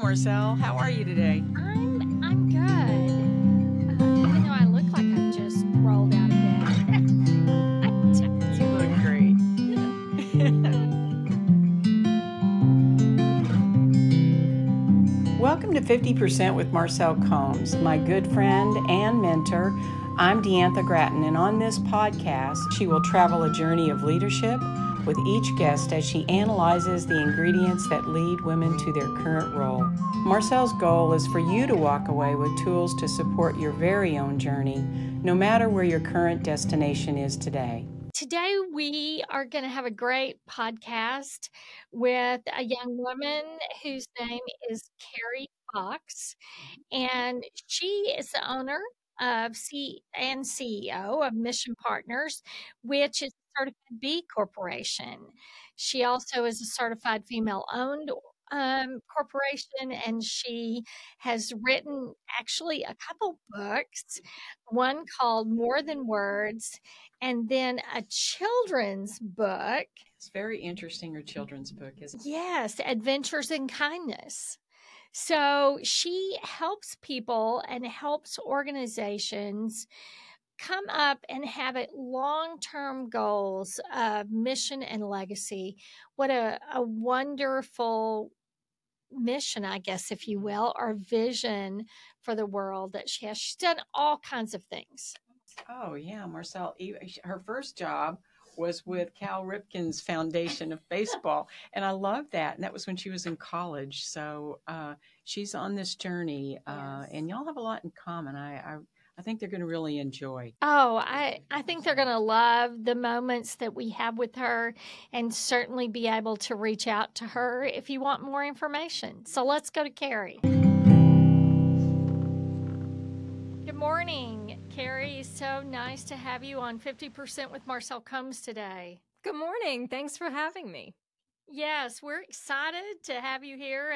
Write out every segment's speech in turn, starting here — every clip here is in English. Marcel. How are you today? I'm good. Even though I look like I've just rolled out of bed. You look great. Welcome to 50% with Marcel Combs, my good friend and mentor. I'm Deantha Grattan, and on this podcast, she will travel a journey of leadership with each guest as she analyzes the ingredients that lead women to their current role. Marcel's goal is for you to walk away with tools to support your very own journey, no matter where your current destination is today. Today, we are going to have a great podcast with a young woman whose name is Carrie Fox, and she is the owner of CEO of Mission Partners, which is a certified B corporation. She also is a certified female-owned corporation, and she has written actually a couple books, one called More Than Words, and then a children's book. It's very interesting, her children's book, isn't it? Yes, Adventures in Kindness. So she helps people and helps organizations come up and have long-term goals of mission and legacy. What a wonderful mission, I guess, if you will, or vision for the world that she has. She's done all kinds of things. Oh, yeah, Marcel. Her first job was with Cal Ripken's Foundation of Baseball. And I love that. And that was when she was in college. So she's on this journey. Yes. And y'all have a lot in common. I think they're going to really enjoy. Oh, I think they're going to love the moments that we have with her, and certainly be able to reach out to her if you want more information. So let's go to Carrie. Good morning, Carrie. So nice to have you on 50% with Marcel Combs today. Good morning. Thanks for having me. Yes, we're excited to have you here.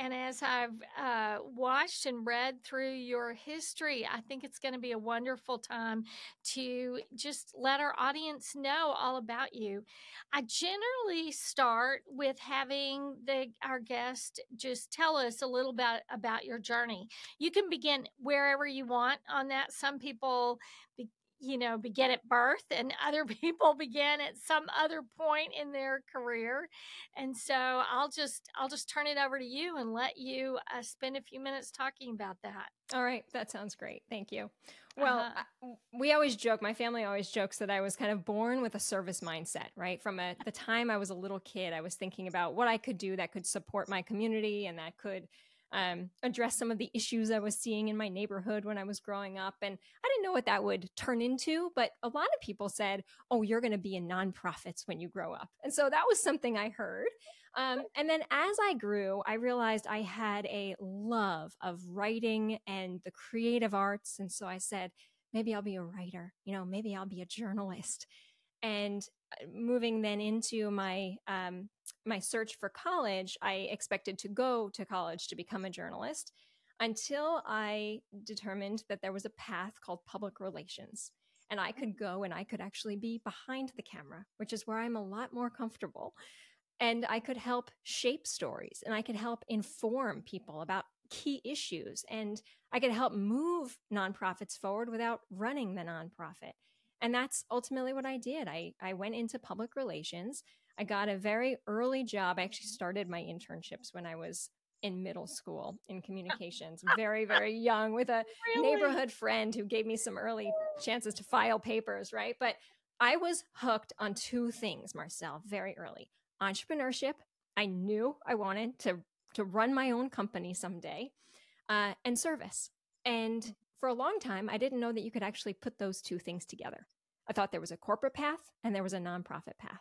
And as I've watched and read through your history, I think it's going to be a wonderful time to just let our audience know all about you. I generally start with having our guest just tell us a little bit about your journey. You can begin wherever you want on that. Some people begin at birth, and other people begin at some other point in their career. And so I'll just turn it over to you and let you spend a few minutes talking about that. All right. That sounds great. Thank you. Well, we always joke, my family always jokes that I was kind of born with a service mindset, right? From the time I was a little kid, I was thinking about what I could do that could support my community and that could address some of the issues I was seeing in my neighborhood when I was growing up. And I didn't know what that would turn into, but a lot of people said, oh, you're going to be in nonprofits when you grow up. And so that was something I heard. And then as I grew, I realized I had a love of writing and the creative arts. And so I said, maybe I'll be a writer, maybe I'll be a journalist. And moving then into my my search for college, I expected to go to college to become a journalist until I determined that there was a path called public relations, and I could go and I could actually be behind the camera, which is where I'm a lot more comfortable. And I could help shape stories, and I could help inform people about key issues, and I could help move nonprofits forward without running the nonprofit. And that's ultimately what I did. I went into public relations. I got a very early job. I actually started my internships when I was in middle school in communications, very, very young, with a neighborhood friend who gave me some early chances to file papers, right? But I was hooked on two things, Marcel, very early. Entrepreneurship. I knew I wanted to run my own company someday, and service. And for a long time, I didn't know that you could actually put those two things together. I thought there was a corporate path and there was a nonprofit path,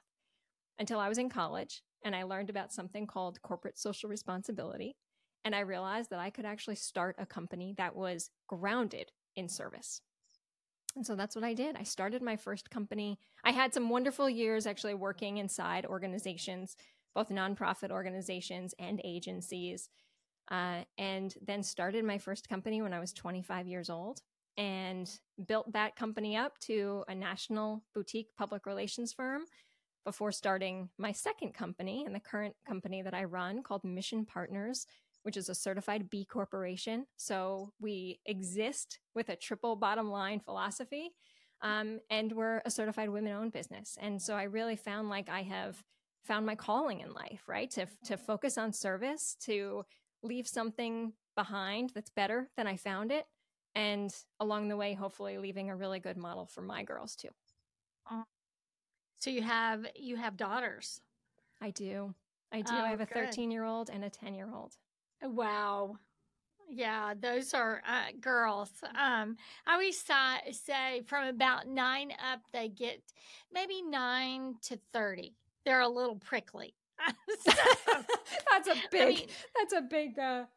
until I was in college and I learned about something called corporate social responsibility. And I realized that I could actually start a company that was grounded in service. And so that's what I did. I started my first company. I had some wonderful years actually working inside organizations, both nonprofit organizations and agencies. And then started my first company when I was 25 years old, and built that company up to a national boutique public relations firm before starting my second company, and the current company that I run, called Mission Partners, which is a certified B Corporation. So we exist with a triple bottom line philosophy, and we're a certified women-owned business. And so I really found like I have found my calling in life, right? To focus on service, to leave something behind that's better than I found it. And along the way, hopefully leaving a really good model for my girls too. So you have daughters. I do. Oh, I have a 13-year-old and a 10-year-old. Wow. Yeah, those are girls. I always say from about 9 up, they get maybe 9 to 30. They're a little prickly. So, that's a big number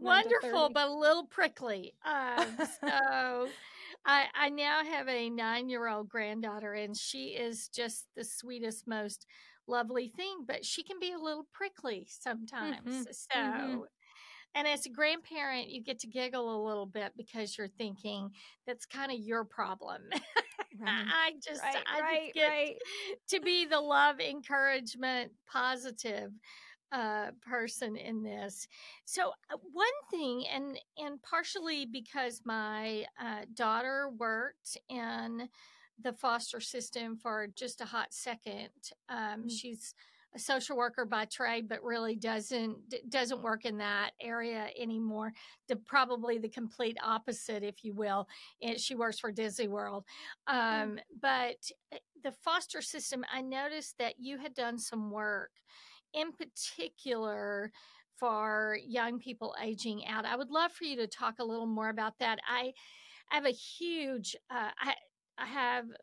wonderful, but a little prickly. So I now have a 9-year-old granddaughter, and she is just the sweetest, most lovely thing, but she can be a little prickly sometimes. Mm-hmm. So, mm-hmm. And as a grandparent, you get to giggle a little bit because you're thinking that's kind of your problem. Right. I just get to be the love, encouragement, positive person in this. So one thing, and partially because my daughter worked in the foster system for just a hot second. She's a social worker by trade, but really doesn't work in that area anymore. Probably the complete opposite, if you will. She works for Disney World. But the foster system, I noticed that you had done some work in particular for young people aging out. I would love for you to talk a little more about that. I have a huge,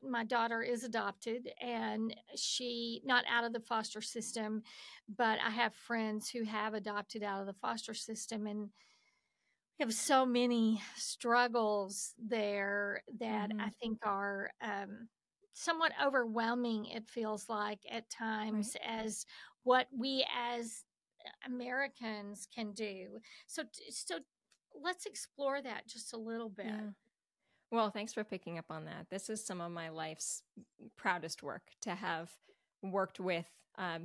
my daughter is adopted, and she, not out of the foster system, but I have friends who have adopted out of the foster system, and we have so many struggles there that I think are somewhat overwhelming, it feels like at times, as what we as Americans can do. So let's explore that just a little bit. Yeah. Well, thanks for picking up on that. This is some of my life's proudest work, to have worked with,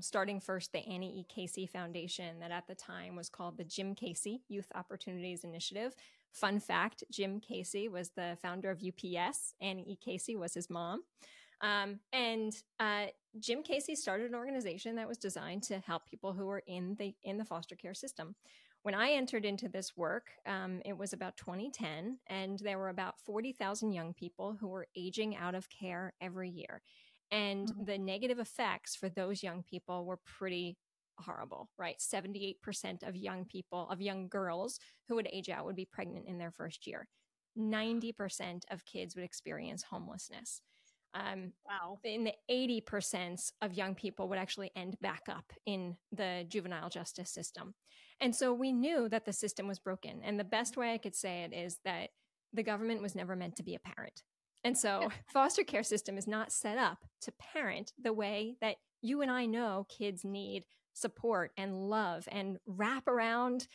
starting first, the Annie E. Casey Foundation, that at the time was called the Jim Casey Youth Opportunities Initiative. Fun fact, Jim Casey was the founder of UPS. Annie E. Casey was his mom. Jim Casey started an organization that was designed to help people who were in the foster care system. When I entered into this work, it was about 2010, and there were about 40,000 young people who were aging out of care every year. And the negative effects for those young people were pretty horrible, right? 78% of young people, of young girls who would age out, would be pregnant in their first year. 90% of kids would experience homelessness. Wow. In the 80% of young people would actually end back up in the juvenile justice system. And so we knew that the system was broken. And the best way I could say it is that the government was never meant to be a parent. And so foster care system is not set up to parent the way that you and I know kids need support and love and wraparound,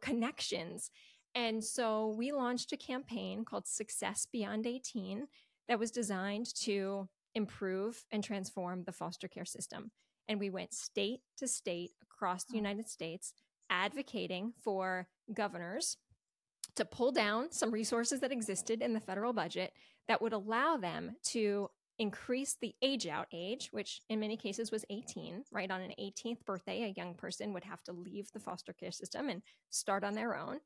connections. And so we launched a campaign called Success Beyond 18 that was designed to improve and transform the foster care system. And we went state to state across the United States, advocating for governors to pull down some resources that existed in the federal budget that would allow them to increase the age out age, which in many cases was 18, right? On an 18th birthday, a young person would have to leave the foster care system and start on their own,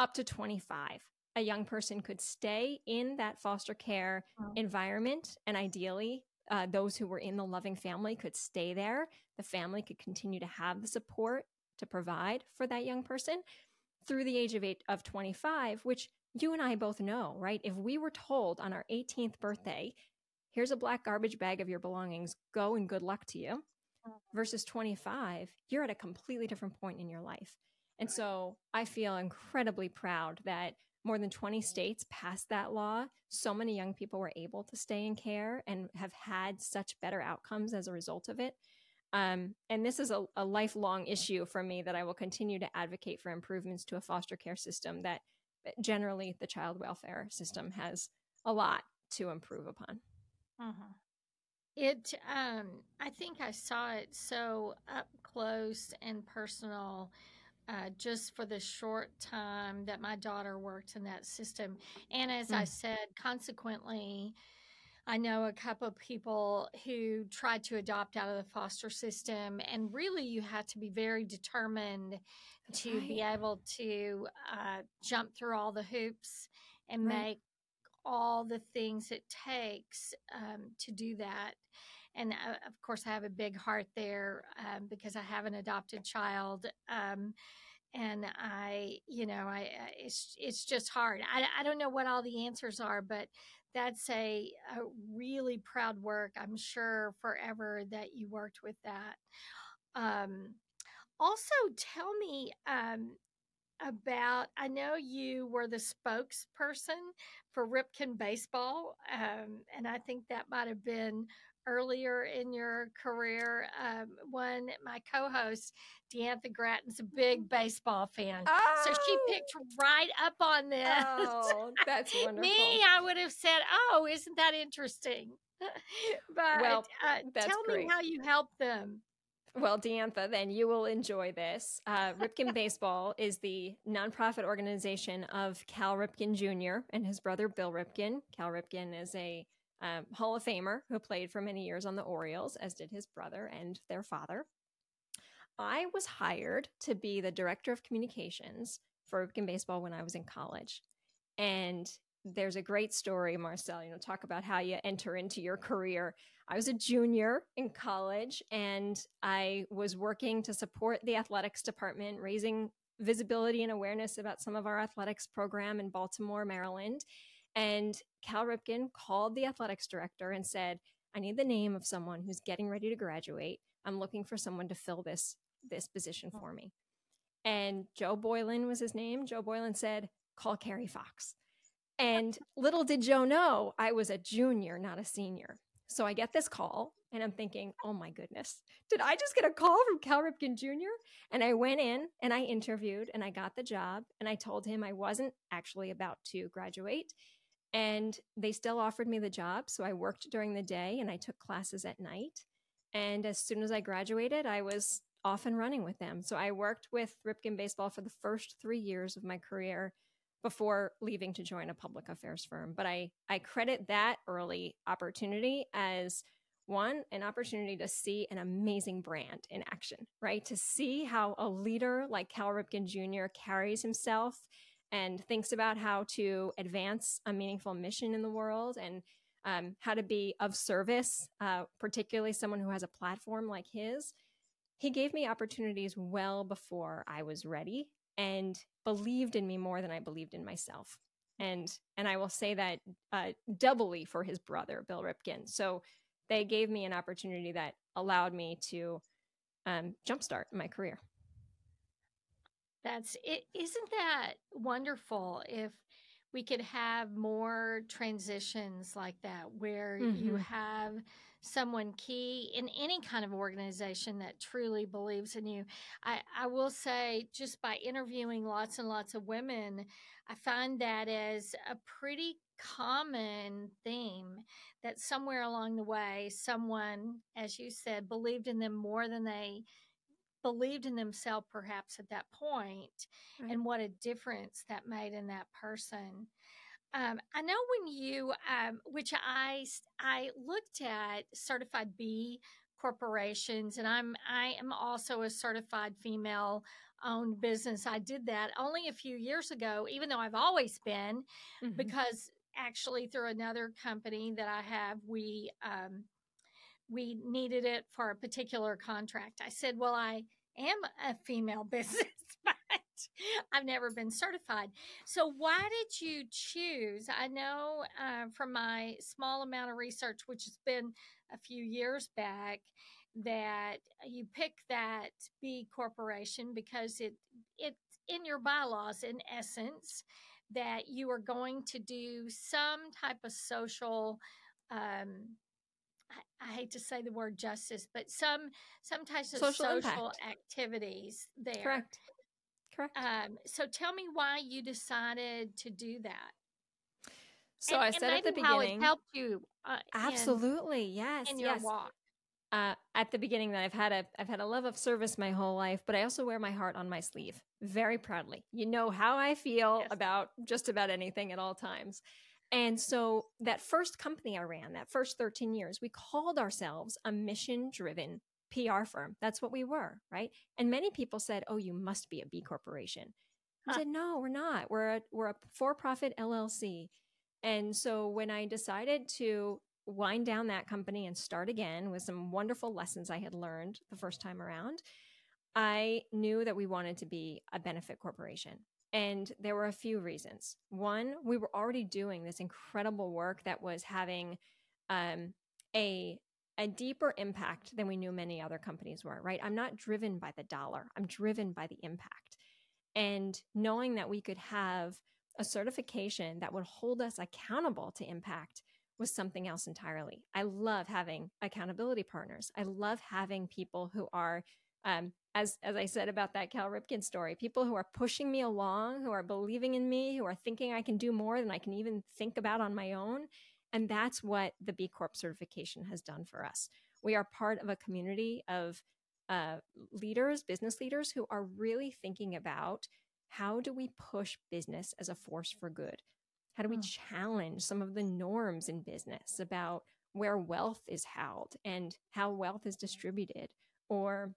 up to 25. A young person could stay in that foster care environment, and ideally, those who were in the loving family could stay there. The family could continue to have the support to provide for that young person through the age of 25, which you and I both know, right? If we were told on our 18th birthday, here's a black garbage bag of your belongings, go and good luck to you, versus 25, you're at a completely different point in your life. And so I feel incredibly proud that more than 20 states passed that law. So many young people were able to stay in care and have had such better outcomes as a result of it. And this is a lifelong issue for me, that I will continue to advocate for improvements to a foster care system that generally the child welfare system has a lot to improve upon. I think I saw it so up close and personal just for the short time that my daughter worked in that system. And as I said, consequently, I know a couple of people who tried to adopt out of the foster system, and really you have to be very determined to be able to jump through all the hoops and make all the things it takes to do that. And of course I have a big heart there because I have an adopted child. And I, you know, it's just hard. I don't know what all the answers are, but that's a really proud work, I'm sure, forever that you worked with that. Also, tell me about, I know you were the spokesperson for Ripken Baseball, and I think that might have been earlier in your career. One, my co-host, Deantha Grattan's a big baseball fan. Oh. So she picked right up on this. Oh, that's wonderful. Me, I would have said, oh, isn't that interesting? But well, tell me how you help them. Well, Deantha, then you will enjoy this. Ripken Baseball is the nonprofit organization of Cal Ripken Jr. and his brother, Bill Ripken. Cal Ripken is a Hall of Famer who played for many years on the Orioles, as did his brother and their father. I was hired to be the director of communications for Ripken Baseball when I was in college. And there's a great story, Marcel, you know, talk about how you enter into your career. I was a junior in college, and I was working to support the athletics department, raising visibility and awareness about some of our athletics program in Baltimore, Maryland. And Cal Ripken called the athletics director and said, I need the name of someone who's getting ready to graduate. I'm looking for someone to fill this position for me. And Joe Boylan was his name. Joe Boylan said, call Carrie Fox. And little did Joe know, I was a junior, not a senior. So I get this call and I'm thinking, oh my goodness, did I just get a call from Cal Ripken Jr.? And I went in and I interviewed and I got the job, and I told him I wasn't actually about to graduate. And they still offered me the job. So I worked during the day and I took classes at night. And as soon as I graduated, I was off and running with them. So I worked with Ripken Baseball for the first 3 years of my career before leaving to join a public affairs firm. But I credit that early opportunity as, one, an opportunity to see an amazing brand in action, right? To see how a leader like Cal Ripken Jr. carries himself and thinks about how to advance a meaningful mission in the world, and how to be of service, particularly someone who has a platform like his. He gave me opportunities well before I was ready and believed in me more than I believed in myself. And I will say that doubly for his brother, Bill Ripken. So they gave me an opportunity that allowed me to jumpstart my career. That's it. Isn't that wonderful if we could have more transitions like that, where you have someone key in any kind of organization that truly believes in you? I will say, just by interviewing lots and lots of women, I find that as a pretty common theme, that somewhere along the way, someone, as you said, believed in them more than they believed in themselves perhaps at that point, and what a difference that made in that person. I know when you, which I looked at certified B corporations, and I am also a certified female owned business. I did that only a few years ago, even though I've always been, because actually through another company that I have, we needed it for a particular contract. I said, well, I am a female business, but I've never been certified. So why did you choose? I know from my small amount of research, which has been a few years back, that you pick that B corporation because it's in your bylaws, in essence, that you are going to do some type of social I hate to say the word justice, but some types of social activities there. Correct. So tell me why you decided to do that. So I said at the beginning, how it helped you. Absolutely, yes. In your walk. at the beginning that I've had a love of service my whole life, but I also wear my heart on my sleeve very proudly. You know how I feel yes. about just about anything at all times. And so that first company I ran, that first 13 years, we called ourselves a mission-driven PR firm. That's what we were, right? And many people said, "Oh, you must be a B corporation." I said, "No, we're not. We're a for-profit LLC." And so when I decided to wind down that company and start again with some wonderful lessons I had learned the first time around, I knew that we wanted to be a benefit corporation. And there were a few reasons. One, we were already doing this incredible work that was having a deeper impact than we knew many other companies were, right? I'm not driven by the dollar. I'm driven by the impact. And knowing that we could have a certification that would hold us accountable to impact was something else entirely. I love having accountability partners. I love having people who are as I said about that Cal Ripken story, people who are pushing me along, who are believing in me, who are thinking I can do more than I can even think about on my own. And that's what the B Corp certification has done for us. We are part of a community of leaders, business leaders, who are really thinking about how do we push business as a force for good? How do we challenge some of the norms in business about where wealth is held and how wealth is distributed, or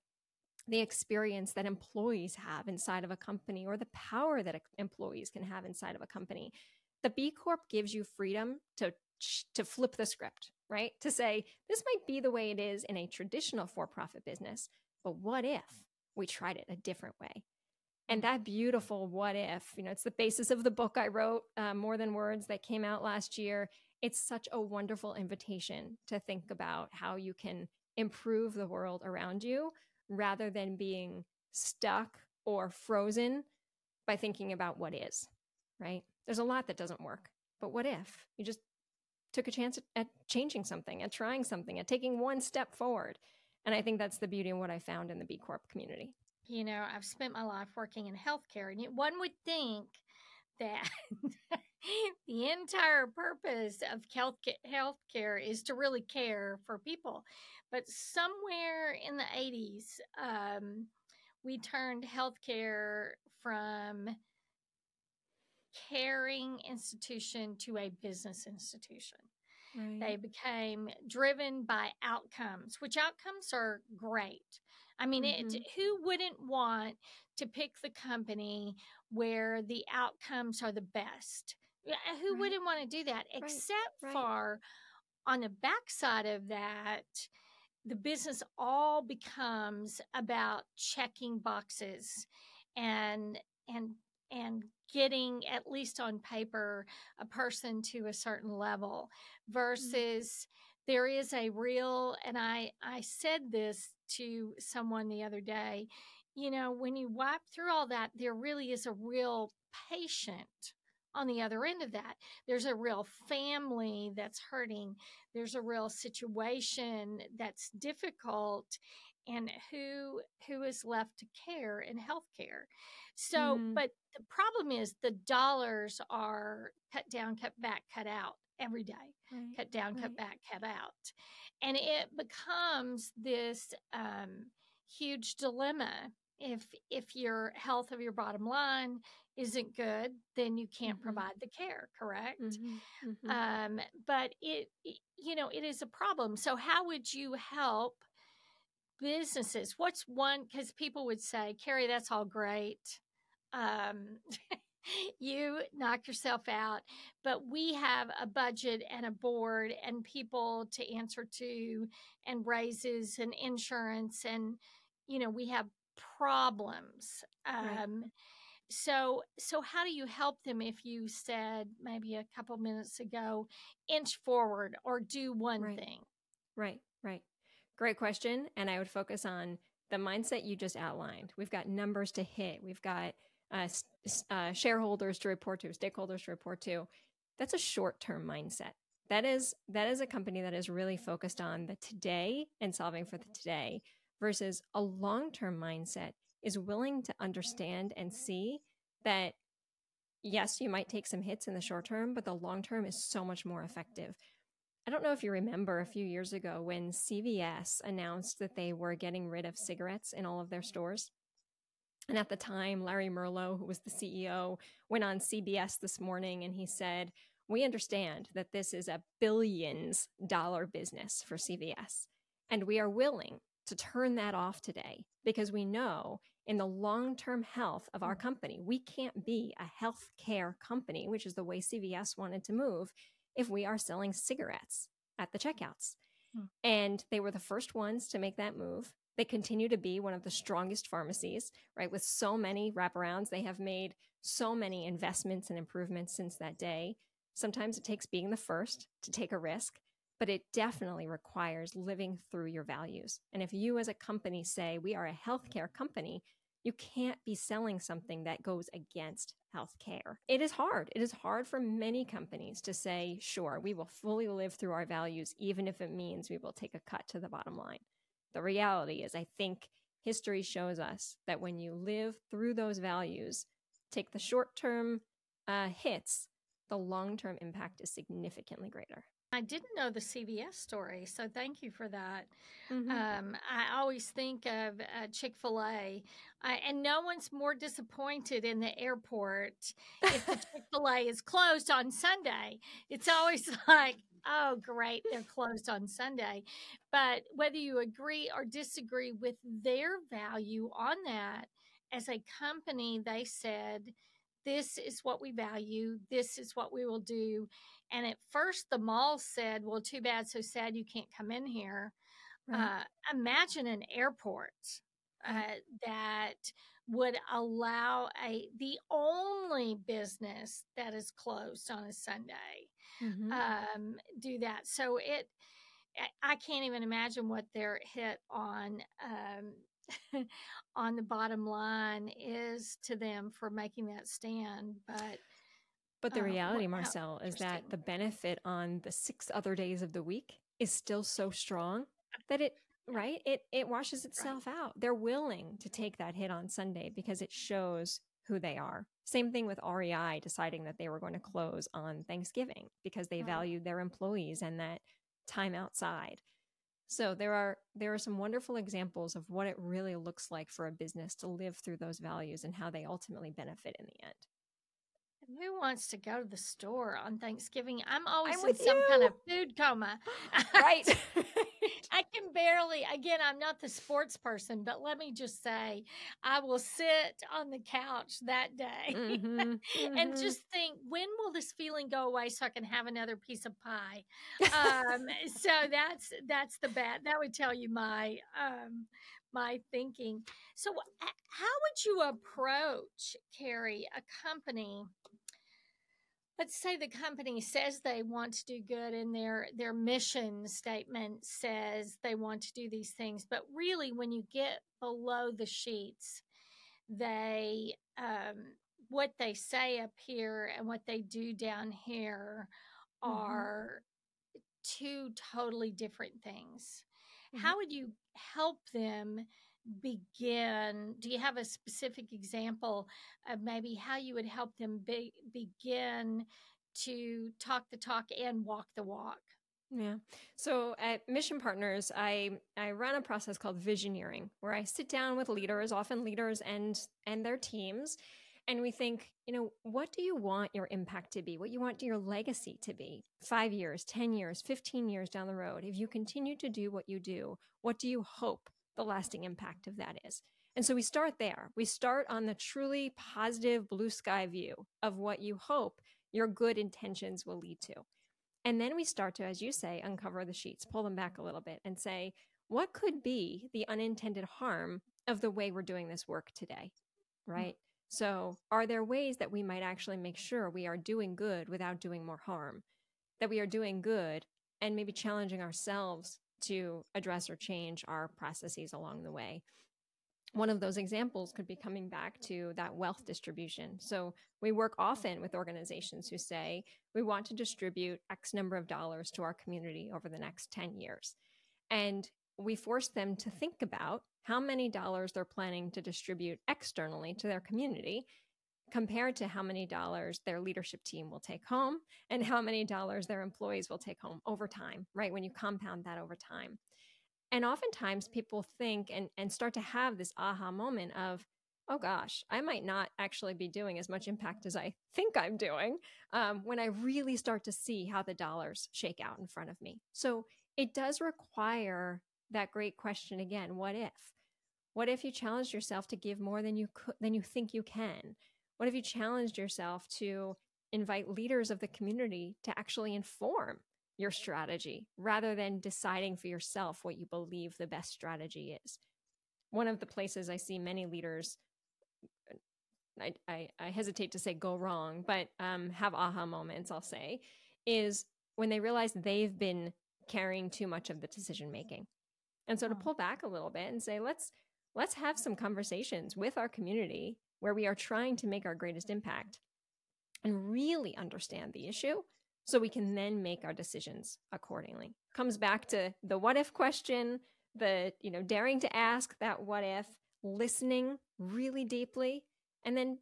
the experience that employees have inside of a company, or the power that employees can have inside of a company. The B Corp gives you freedom to flip the script, right? To say, this might be the way it is in a traditional for-profit business, but what if we tried it a different way? And that beautiful what if, you know, it's the basis of the book I wrote, More Than Words, that came out last year. It's such a wonderful invitation to think about how you can improve the world around you, rather than being stuck or frozen by thinking about what is, right? There's a lot that doesn't work, but what if you just took a chance at changing something, at trying something, at taking one step forward? And I think that's the beauty of what I found in the B Corp community. You know, I've spent my life working in healthcare, and one would think that the entire purpose of healthcare is to really care for people. But somewhere in the 80s, we turned healthcare from caring institution to a business institution. Right. They became driven by outcomes, which outcomes are great. I mean, who wouldn't want to pick the company where the outcomes are the best? Who right. wouldn't want to do that? Right. Except right. for on the backside of that, the business all becomes about checking boxes and getting, at least on paper, a person to a certain level versus there is a real, and I said this to someone the other day, you know, when you wipe through all that, there really is a real patient on the other end of that. There's a real family that's hurting. There's a real situation that's difficult. And who is left to care in healthcare? So, but the problem is the dollars are cut down, cut back, cut out every day, right. cut down, right. cut back, cut out. And it becomes this huge dilemma. If your health of your bottom line isn't good, then you can't provide the care, correct? But it, you know, it is a problem. So how would you help businesses? What's one, because people would say, Carrie, that's all great. You knock yourself out, but we have a budget and a board and people to answer to and raises and insurance. And, you know, we have problems. Right. So how do you help them if you said maybe a couple minutes ago, inch forward or do one right. thing? Right, right. Great question. And I would focus on the mindset you just outlined. We've got numbers to hit. We've got shareholders to report to, stakeholders to report to. That's a short-term mindset. That is a company that is really focused on the today and solving for the today, versus a long-term mindset is willing to understand and see that, yes, you might take some hits in the short term, but the long term is so much more effective. I don't know if you remember a few years ago when CVS announced that they were getting rid of cigarettes in all of their stores. And at the time, Larry Merlo, who was the CEO, went on CBS This Morning and he said, "We understand that this is a billions-dollar business for CVS, and we are willing to turn that off today because we know in the long-term health of our company, we can't be a healthcare company, which is the way CVS wanted to move, if we are selling cigarettes at the checkouts." Hmm. And they were the first ones to make that move. They continue to be one of the strongest pharmacies, right? With so many wraparounds, they have made so many investments and improvements since that day. Sometimes it takes being the first to take a risk, but it definitely requires living through your values. And if you as a company say, we are a healthcare company, you can't be selling something that goes against healthcare. It is hard. It is hard for many companies to say, sure, we will fully live through our values, even if it means we will take a cut to the bottom line. The reality is, I think history shows us that when you live through those values, take the short-term hits, the long-term impact is significantly greater. I didn't know the CVS story, so thank you for that. Mm-hmm. I always think of Chick-fil-A, and no one's more disappointed in the airport if the Chick-fil-A is closed on Sunday. It's always like, oh, great, they're closed on Sunday. But whether you agree or disagree with their value on that, as a company, they said, this is what we value, this is what we will do. And at first, the mall said, well, too bad, so sad you can't come in here. Right. Imagine an airport that would allow the only business that is closed on a Sunday do that. So I can't even imagine what their hit on on the bottom line is to them for making that stand. But the reality, Marcel, is that the benefit on the 6 other days of the week is still so strong that it washes itself out. They're willing to take that hit on Sunday because it shows who they are. Same thing with REI deciding that they were going to close on Thanksgiving because they valued their employees and that time outside. So there are some wonderful examples of what it really looks like for a business to live through those values and how they ultimately benefit in the end. Who wants to go to the store on Thanksgiving? I'm always in some kind of food coma. Right. I can barely, again, I'm not the sports person, but let me just say, I will sit on the couch that day and just think, when will this feeling go away so I can have another piece of pie? So that's the bad. That would tell you my my thinking. So how would you approach, Carrie, a company? Let's say the company says they want to do good and their mission statement says they want to do these things. But really, when you get below the sheets, they what they say up here and what they do down here are two totally different things. How would you help them begin? Do you have a specific example of maybe how you would help them begin to talk the talk and walk the walk? Yeah. So at Mission Partners, I run a process called visioneering, where I sit down with leaders, often leaders and their teams, and we think, you know, what do you want your impact to be? What you want your legacy to be? 5 years, 10 years, 15 years down the road. If you continue to do what you do, what do you hope the lasting impact of that is? And so we start there. We start on the truly positive blue sky view of what you hope your good intentions will lead to. And then we start to, as you say, uncover the sheets, pull them back a little bit and say, what could be the unintended harm of the way we're doing this work today, right? So are there ways that we might actually make sure we are doing good without doing more harm, that we are doing good and maybe challenging ourselves to address or change our processes along the way? One of those examples could be coming back to that wealth distribution. So we work often with organizations who say, we want to distribute X number of dollars to our community over the next 10 years. And we force them to think about how many dollars they're planning to distribute externally to their community compared to how many dollars their leadership team will take home and how many dollars their employees will take home over time, right? When you compound that over time. And oftentimes people think and start to have this aha moment of, oh gosh, I might not actually be doing as much impact as I think I'm doing when I really start to see how the dollars shake out in front of me. So it does require that great question again, what if? What if you challenged yourself to give more than you could, than you think you can? What if you challenged yourself to invite leaders of the community to actually inform your strategy rather than deciding for yourself what you believe the best strategy is? One of the places I see many leaders, I hesitate to say go wrong, but have aha moments, I'll say, is when they realize they've been carrying too much of the decision making. And so to pull back a little bit and say, let's have some conversations with our community where we are trying to make our greatest impact and really understand the issue so we can then make our decisions accordingly. Comes back to the what if question, the, you know, daring to ask that what if, listening really deeply, and then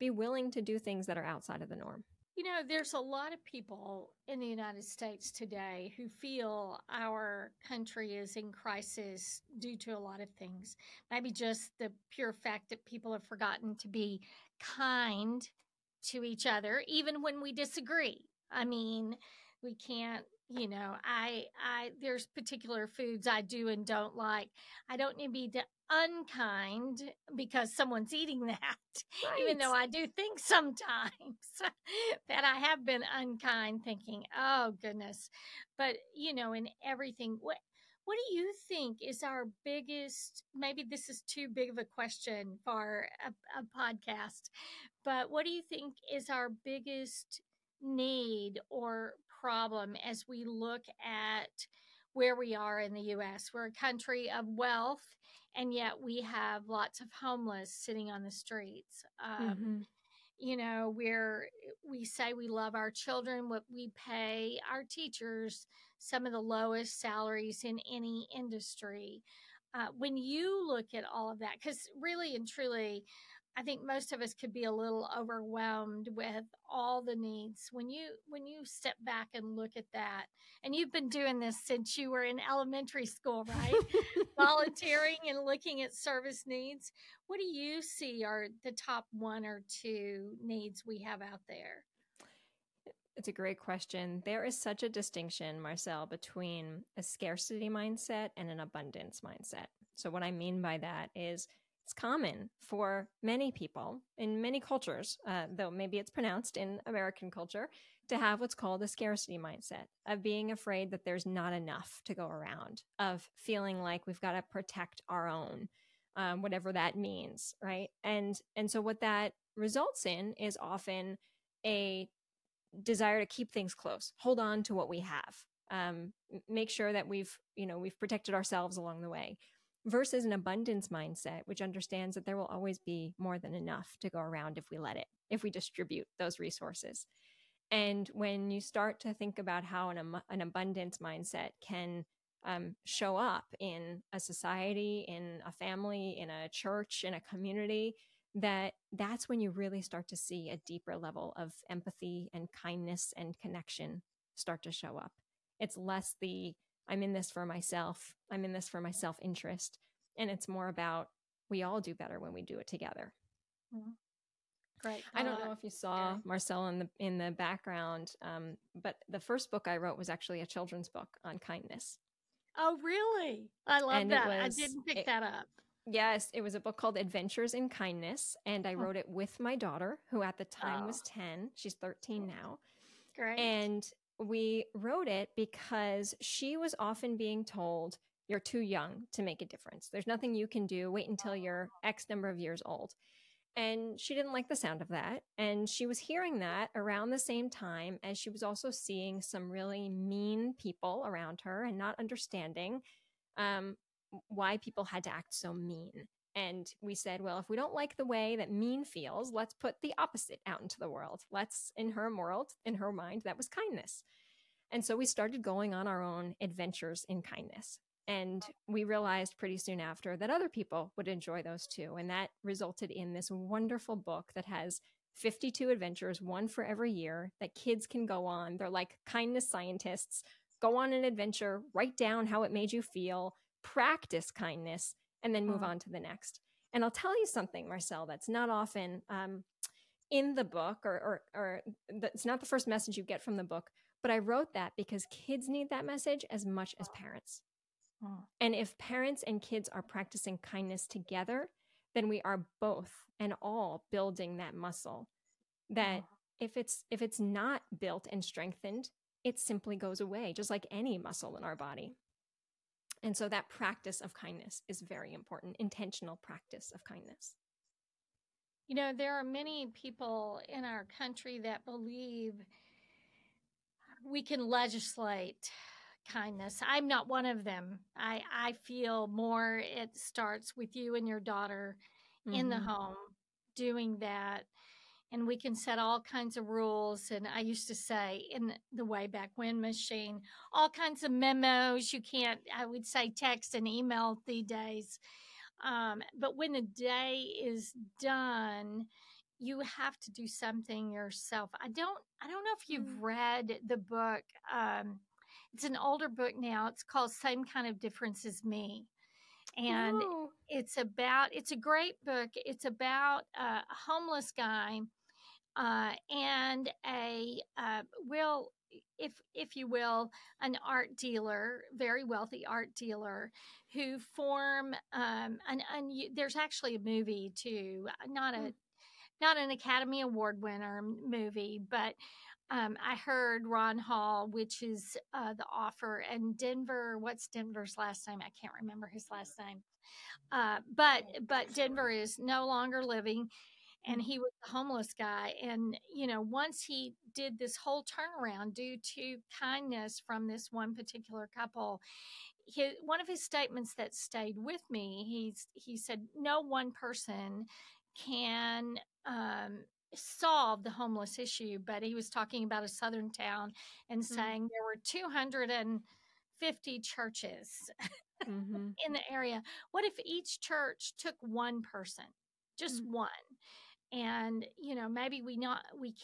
be willing to do things that are outside of the norm. You know, there's a lot of people in the United States today who feel our country is in crisis due to a lot of things. Maybe just the pure fact that people have forgotten to be kind to each other, even when we disagree. I mean, we can't, you know, I there's particular foods I do and don't like. I don't need to be unkind because someone's eating that, right? Even though I do think sometimes that I have been unkind, thinking, oh goodness. But you know, in everything, what do you think is our biggest, maybe this is too big of a question for a podcast, but what do you think is our biggest need or problem as we look at where we are in the U.S.? We're a country of wealth, and yet we have lots of homeless sitting on the streets. You know, we say we love our children, what we pay our teachers, some of the lowest salaries in any industry. When you look at all of that, because really and truly, I think most of us could be a little overwhelmed with all the needs. When you step back and look at that, and you've been doing this since you were in elementary school, right? Volunteering and looking at service needs. What do you see are the top one or two needs we have out there? It's a great question. There is such a distinction, Marcel, between a scarcity mindset and an abundance mindset. So what I mean by that is, it's common for many people in many cultures, though maybe it's pronounced in American culture, to have what's called a scarcity mindset, of being afraid that there's not enough to go around, of feeling like we've got to protect our own, whatever that means, right? And so what that results in is often a desire to keep things close, hold on to what we have, make sure that we've protected ourselves along the way. Versus an abundance mindset, which understands that there will always be more than enough to go around if we let it, if we distribute those resources. And when you start to think about how an abundance mindset can show up in a society, in a family, in a church, in a community, that's when you really start to see a deeper level of empathy and kindness and connection start to show up. It's less the I'm in this for myself, I'm in this for my self-interest. And it's more about, we all do better when we do it together. Mm-hmm. Great. I don't know if you saw, yeah, Marcel in the background, but the first book I wrote was actually a children's book on kindness. Oh, really? I love and that. I didn't pick that up. Yes. It was a book called Adventures in Kindness. And I wrote it with my daughter, who at the time was 10. She's 13 now. Great. And we wrote it because she was often being told, you're too young to make a difference. There's nothing you can do. Wait until you're X number of years old. And she didn't like the sound of that. And she was hearing that around the same time as she was also seeing some really mean people around her and not understanding why people had to act so mean. And we said, well, if we don't like the way that mean feels, let's put the opposite out into the world. Let's, in her mind, that was kindness. And so we started going on our own adventures in kindness. And we realized pretty soon after that other people would enjoy those too. And that resulted in this wonderful book that has 52 adventures, one for every year, that kids can go on. They're like kindness scientists. Go on an adventure, write down how it made you feel, practice kindness, and then move on to the next. And I'll tell you something, Marcel, that's not often in the book, or it's not the first message you get from the book, but I wrote that because kids need that message as much as parents. And if parents and kids are practicing kindness together, then we are both and all building that muscle that if it's not built and strengthened, it simply goes away, just like any muscle in our body. And so that practice of kindness is very important, intentional practice of kindness. You know, there are many people in our country that believe we can legislate kindness. I'm not one of them. I feel more it starts with you and your daughter in the home doing that. And we can set all kinds of rules. And I used to say in the way back when machine, all kinds of memos. You can't, I would say text and email these days. But when the day is done, you have to do something yourself. I don't know if you've read the book. It's an older book now. It's called Same Kind of Difference as Me. And it's a great book. It's about a homeless guy and a if you will, an art dealer, very wealthy art dealer, who form there's actually a movie too, not an Academy Award winner movie, but I heard Ron Hall, which is the author, and Denver, what's Denver's last name? I can't remember his last name. But Denver is no longer living, and he was a homeless guy. And, you know, once he did this whole turnaround due to kindness from this one particular couple, one of his statements that stayed with me, he said, no one person can solve the homeless issue, but he was talking about a southern town and saying there were 250 churches in the area. What if each church took one person, just one? And, you know, maybe we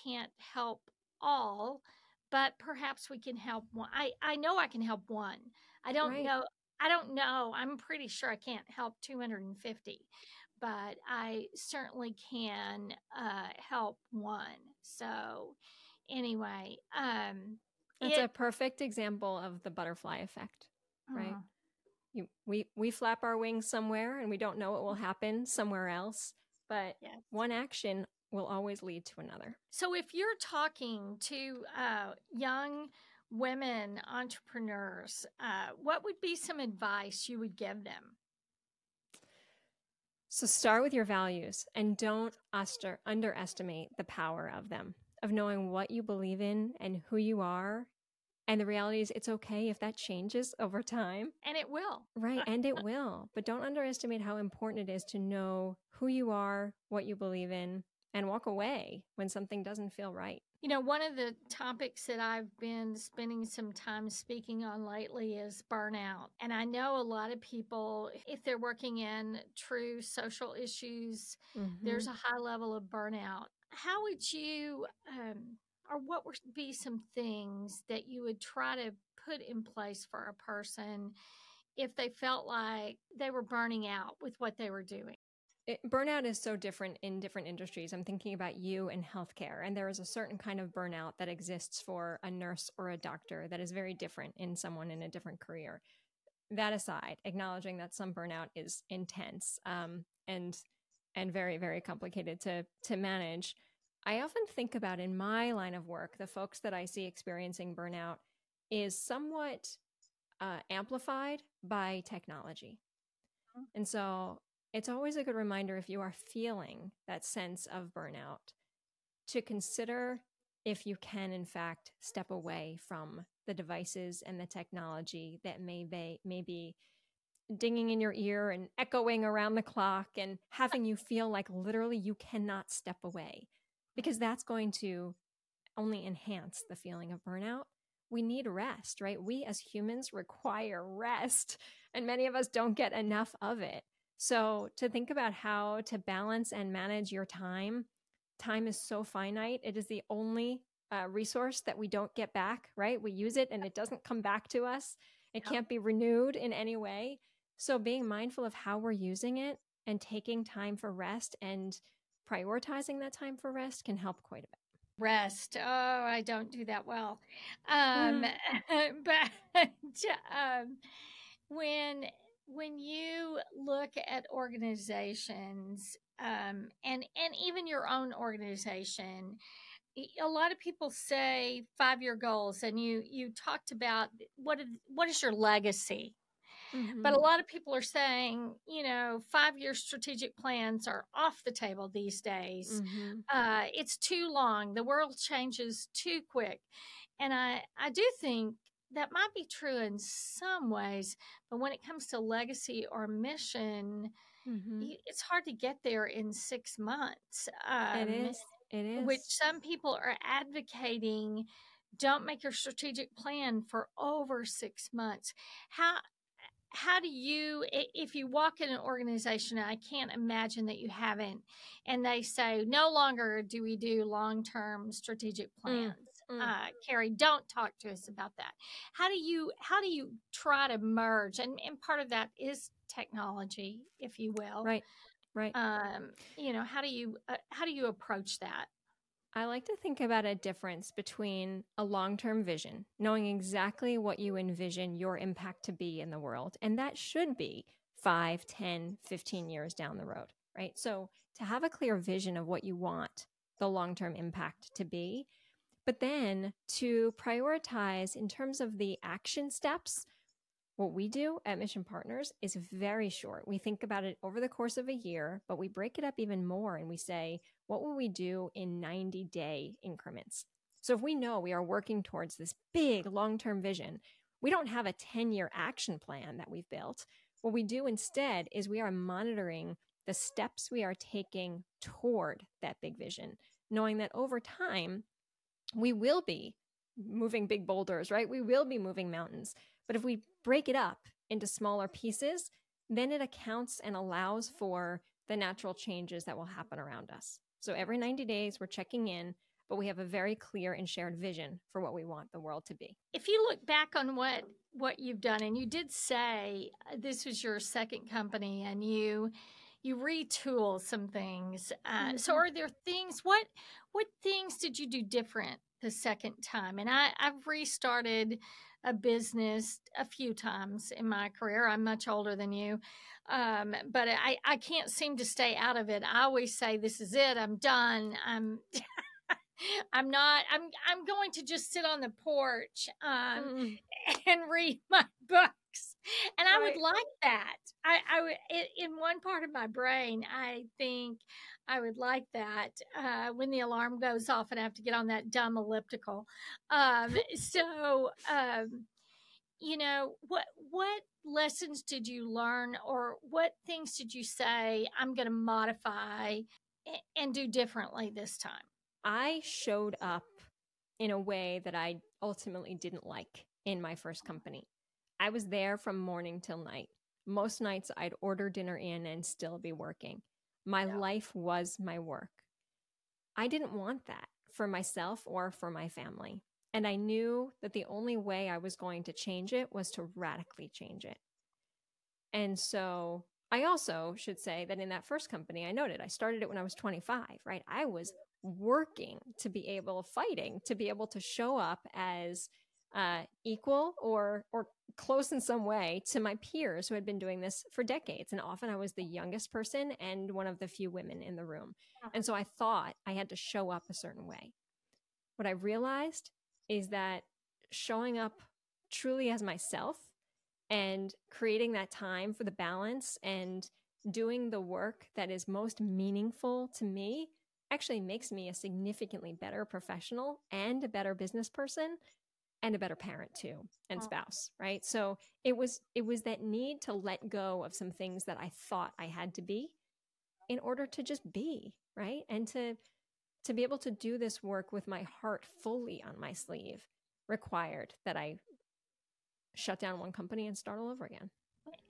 can't help all, but perhaps we can help one. I know I can help one. I don't know. I'm pretty sure I can't help 250. But I certainly can help one. So anyway. It's a perfect example of the butterfly effect, right? We flap our wings somewhere and we don't know what will happen somewhere else, but one action will always lead to another. So if you're talking to young women entrepreneurs, what would be some advice you would give them? So start with your values and don't underestimate the power of them, of knowing what you believe in and who you are. And the reality is it's okay if that changes over time. And it will. Right. And it will. But don't underestimate how important it is to know who you are, what you believe in, and walk away when something doesn't feel right. You know, one of the topics that I've been spending some time speaking on lately is burnout. And I know a lot of people, if they're working in true social issues, there's a high level of burnout. How would you, or what would be some things that you would try to put in place for a person if they felt like they were burning out with what they were doing? Burnout is so different in different industries. I'm thinking about you and healthcare, and there is a certain kind of burnout that exists for a nurse or a doctor that is very different in someone in a different career. That aside, acknowledging that some burnout is intense and very, very complicated to manage. I often think about in my line of work, the folks that I see experiencing burnout is somewhat amplified by technology. And so it's always a good reminder if you are feeling that sense of burnout to consider if you can, in fact, step away from the devices and the technology that may be dinging in your ear and echoing around the clock and having you feel like literally you cannot step away, because that's going to only enhance the feeling of burnout. We need rest, right? We as humans require rest, and many of us don't get enough of it. So to think about how to balance and manage your time time is so finite. It is the only resource that we don't get back, right? We use it and it doesn't come back to us. It can't be renewed in any way. So being mindful of how we're using it and taking time for rest and prioritizing that time for rest can help quite a bit. Rest. Oh, I don't do that well. When you look at organizations, and even your own organization, a lot of people say five-year goals, and you talked about what is your legacy. Mm-hmm. But a lot of people are saying, you know, five-year strategic plans are off the table these days. Mm-hmm. It's too long. The world changes too quick. And I do think that might be true in some ways. But when it comes to legacy or mission, mm-hmm. it's hard to get there in 6 months. It is. Which some people are advocating, don't make your strategic plan for over 6 months. How do you, if you walk in an organization, and I can't imagine that you haven't, and they say, no longer do we do long-term strategic plans. Carrie, don't talk to us about that. How do you try to merge? And part of that is technology, if you will. Right. How do you approach that? I like to think about a difference between a long-term vision, knowing exactly what you envision your impact to be in the world, and that should be 5, 10, 15 years down the road, right? So to have a clear vision of what you want the long-term impact to be, but then to prioritize in terms of the action steps. What we do at Mission Partners is very short. We think about it over the course of a year, but we break it up even more and we say, what will we do in 90-day increments? So if we know we are working towards this big long-term vision, we don't have a 10-year action plan that we've built. What we do instead is we are monitoring the steps we are taking toward that big vision, knowing that over time, we will be moving big boulders, right? We will be moving mountains. But if we break it up into smaller pieces, then it accounts and allows for the natural changes that will happen around us. So every 90 days, we're checking in, but we have a very clear and shared vision for what we want the world to be. If you look back on what you've done, and you did say this was your second company and you retool some things. Mm-hmm. So are there things, what things did you do different the second time? And I've restarted a business a few times in my career. I'm much older than you, but I can't seem to stay out of it. I always say, this is it. I'm done. I'm going to just sit on the porch and read my books. And I would like that. In one part of my brain, I think I would like that when the alarm goes off and I have to get on that dumb elliptical. What lessons did you learn, or what things did you say, I'm going to modify and do differently this time? I showed up in a way that I ultimately didn't like in my first company. I was there from morning till night. Most nights I'd order dinner in and still be working. My life was my work. I didn't want that for myself or for my family. And I knew that the only way I was going to change it was to radically change it. And so I also should say that in that first company, I noted I started it when I was 25, right? I was working to be able, fighting to be able to show up as equal or close in some way to my peers who had been doing this for decades. And often I was the youngest person and one of the few women in the room. And so I thought I had to show up a certain way. What I realized is that showing up truly as myself and creating that time for the balance and doing the work that is most meaningful to me actually makes me a significantly better professional and a better business person and a better parent too, and spouse, right? So it was that need to let go of some things that I thought I had to be in order to just be, right? And to be able to do this work with my heart fully on my sleeve required that I shut down one company and start all over again.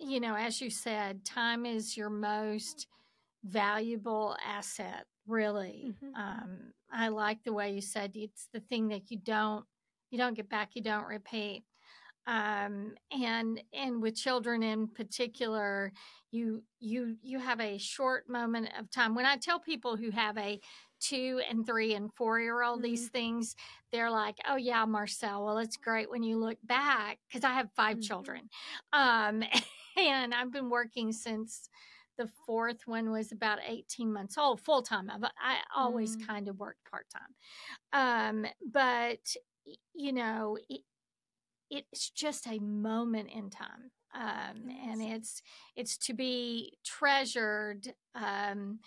You know, as you said, time is your most valuable asset. really. Mm-hmm. I like the way you said it's the thing that you don't get back, you don't repeat. And with children in particular, you have a short moment of time. When I tell people who have a 2-, 3-, and 4-year-old mm-hmm. these things, they're like, oh yeah, Marcel, well, it's great when you look back, because I have 5 mm-hmm. children. And I've been working since the 4th one was about 18 months old, full time. I always mm-hmm. kind of worked part time. But you know, it's just a moment in time. And it's to be treasured, and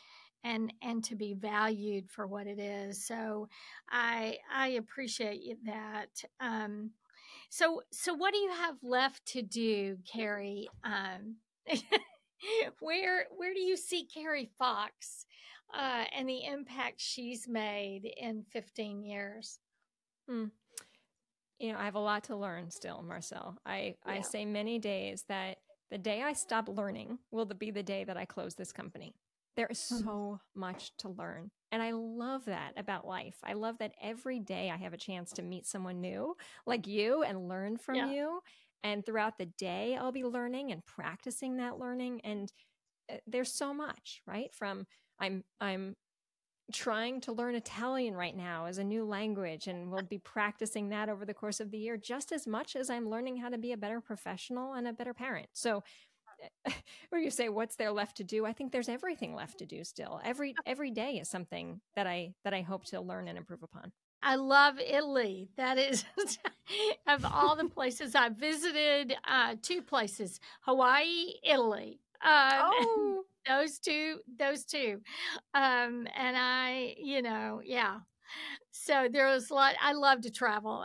to be valued for what it is. So I appreciate that. So what do you have left to do, Carrie? Where do you see Carrie Fox and the impact she's made in 15 years? You know, I have a lot to learn still, Marcel. I say many days that the day I stop learning will be the day that I close this company. There is so much to learn. And I love that about life. I love that every day I have a chance to meet someone new like you and learn from you. And throughout the day, I'll be learning and practicing that learning. And there's so much, right? From I'm trying to learn Italian right now as a new language, and we'll be practicing that over the course of the year just as much as I'm learning how to be a better professional and a better parent. So where you say what's there left to do, I think there's everything left to do still. Every day is something that I hope to learn and improve upon. I love Italy. That is, of all the places I visited, 2 places, Hawaii, Italy. Those two. And I, you know, yeah. So there was a lot. I love to travel.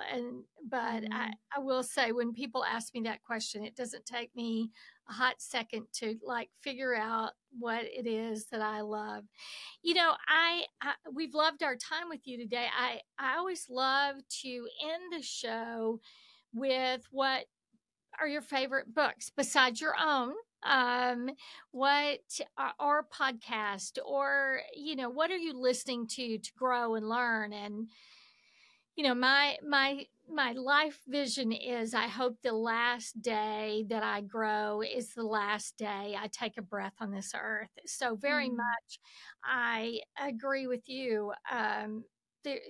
But I will say, when people ask me that question, it doesn't take me a hot second to like figure out what it is that I love. You know, we've loved our time with you today. I always love to end the show with, what are your favorite books besides your own? What our podcast, or, you know, what are you listening to grow and learn? And, you know, my life vision is, I hope the last day that I grow is the last day I take a breath on this earth. So very much I agree with you.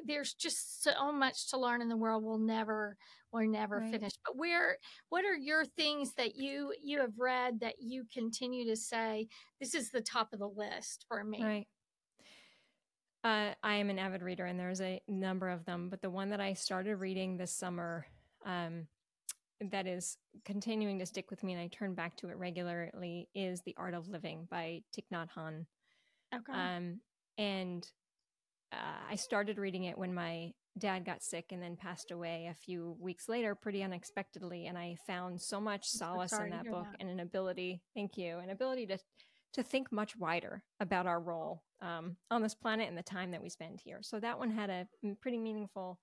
There's just so much to learn in the world. We'll never right. finish. But what are your things that you have read that you continue to say, this is the top of the list for me? Right. I am an avid reader, and there's a number of them, but the one that I started reading this summer, that is continuing to stick with me, and I turn back to it regularly, is The Art of Living by Thich Nhat Hanh. Okay. I started reading it when my dad got sick and then passed away a few weeks later, pretty unexpectedly. And I found so much solace in that book, and an ability to think much wider about our role on this planet and the time that we spend here. So that one had a pretty meaningful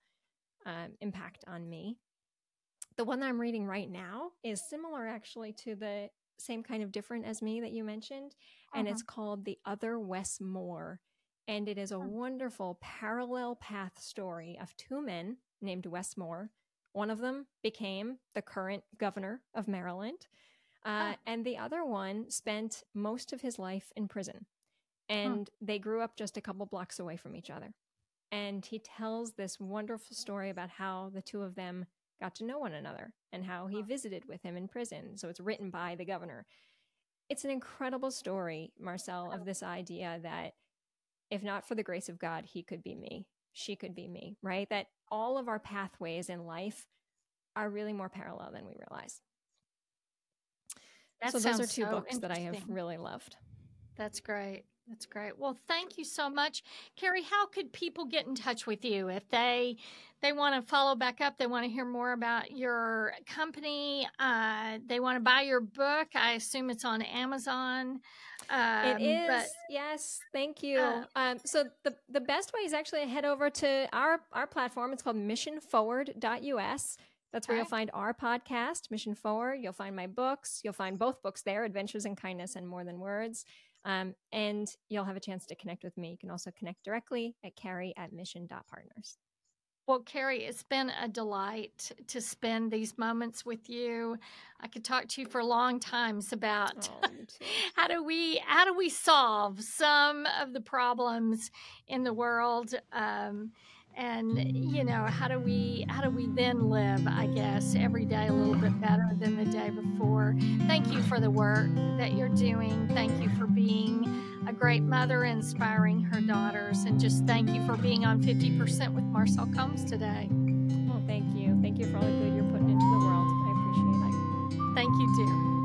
impact on me. The one that I'm reading right now is similar, actually, to the same kind of different as me that you mentioned. And it's called The Other Wes Moore. And it is a wonderful parallel path story of 2 men named Wes Moore. One of them became the current governor of Maryland. And the other one spent most of his life in prison. And they grew up just a couple blocks away from each other. And he tells this wonderful story about how the 2 of them got to know one another and how he visited with him in prison. So it's written by the governor. It's an incredible story, Marcel, of this idea that if not for the grace of God, he could be me, she could be me, right? That all of our pathways in life are really more parallel than we realize. So those are 2 books that I have really loved. That's great. That's great. Well, thank you so much. Carrie, how could people get in touch with you if they want to follow back up, they want to hear more about your company, they want to buy your book? I assume it's on Amazon. It is. Yes. Thank you. So the best way is actually to head over to our platform. It's called missionforward.us. That's where you'll find our podcast, Mission Forward. You'll find my books. You'll find both books there, Adventures in Kindness and More Than Words. And you'll have a chance to connect with me. You can also connect directly at carrie@mission.partners. Well, Carrie, it's been a delight to spend these moments with you. I could talk to you for long times about how do we solve some of the problems in the world, and you know, how do we then live, I guess, every day a little bit better than the day before. Thank you for the work that you're doing. Thank you for being a great mother, inspiring her daughters, and just thank you for being on 50% with Marcel Combs today. Well, thank you. Thank you for all the good you're putting into the world. I appreciate it. Thank you, dear.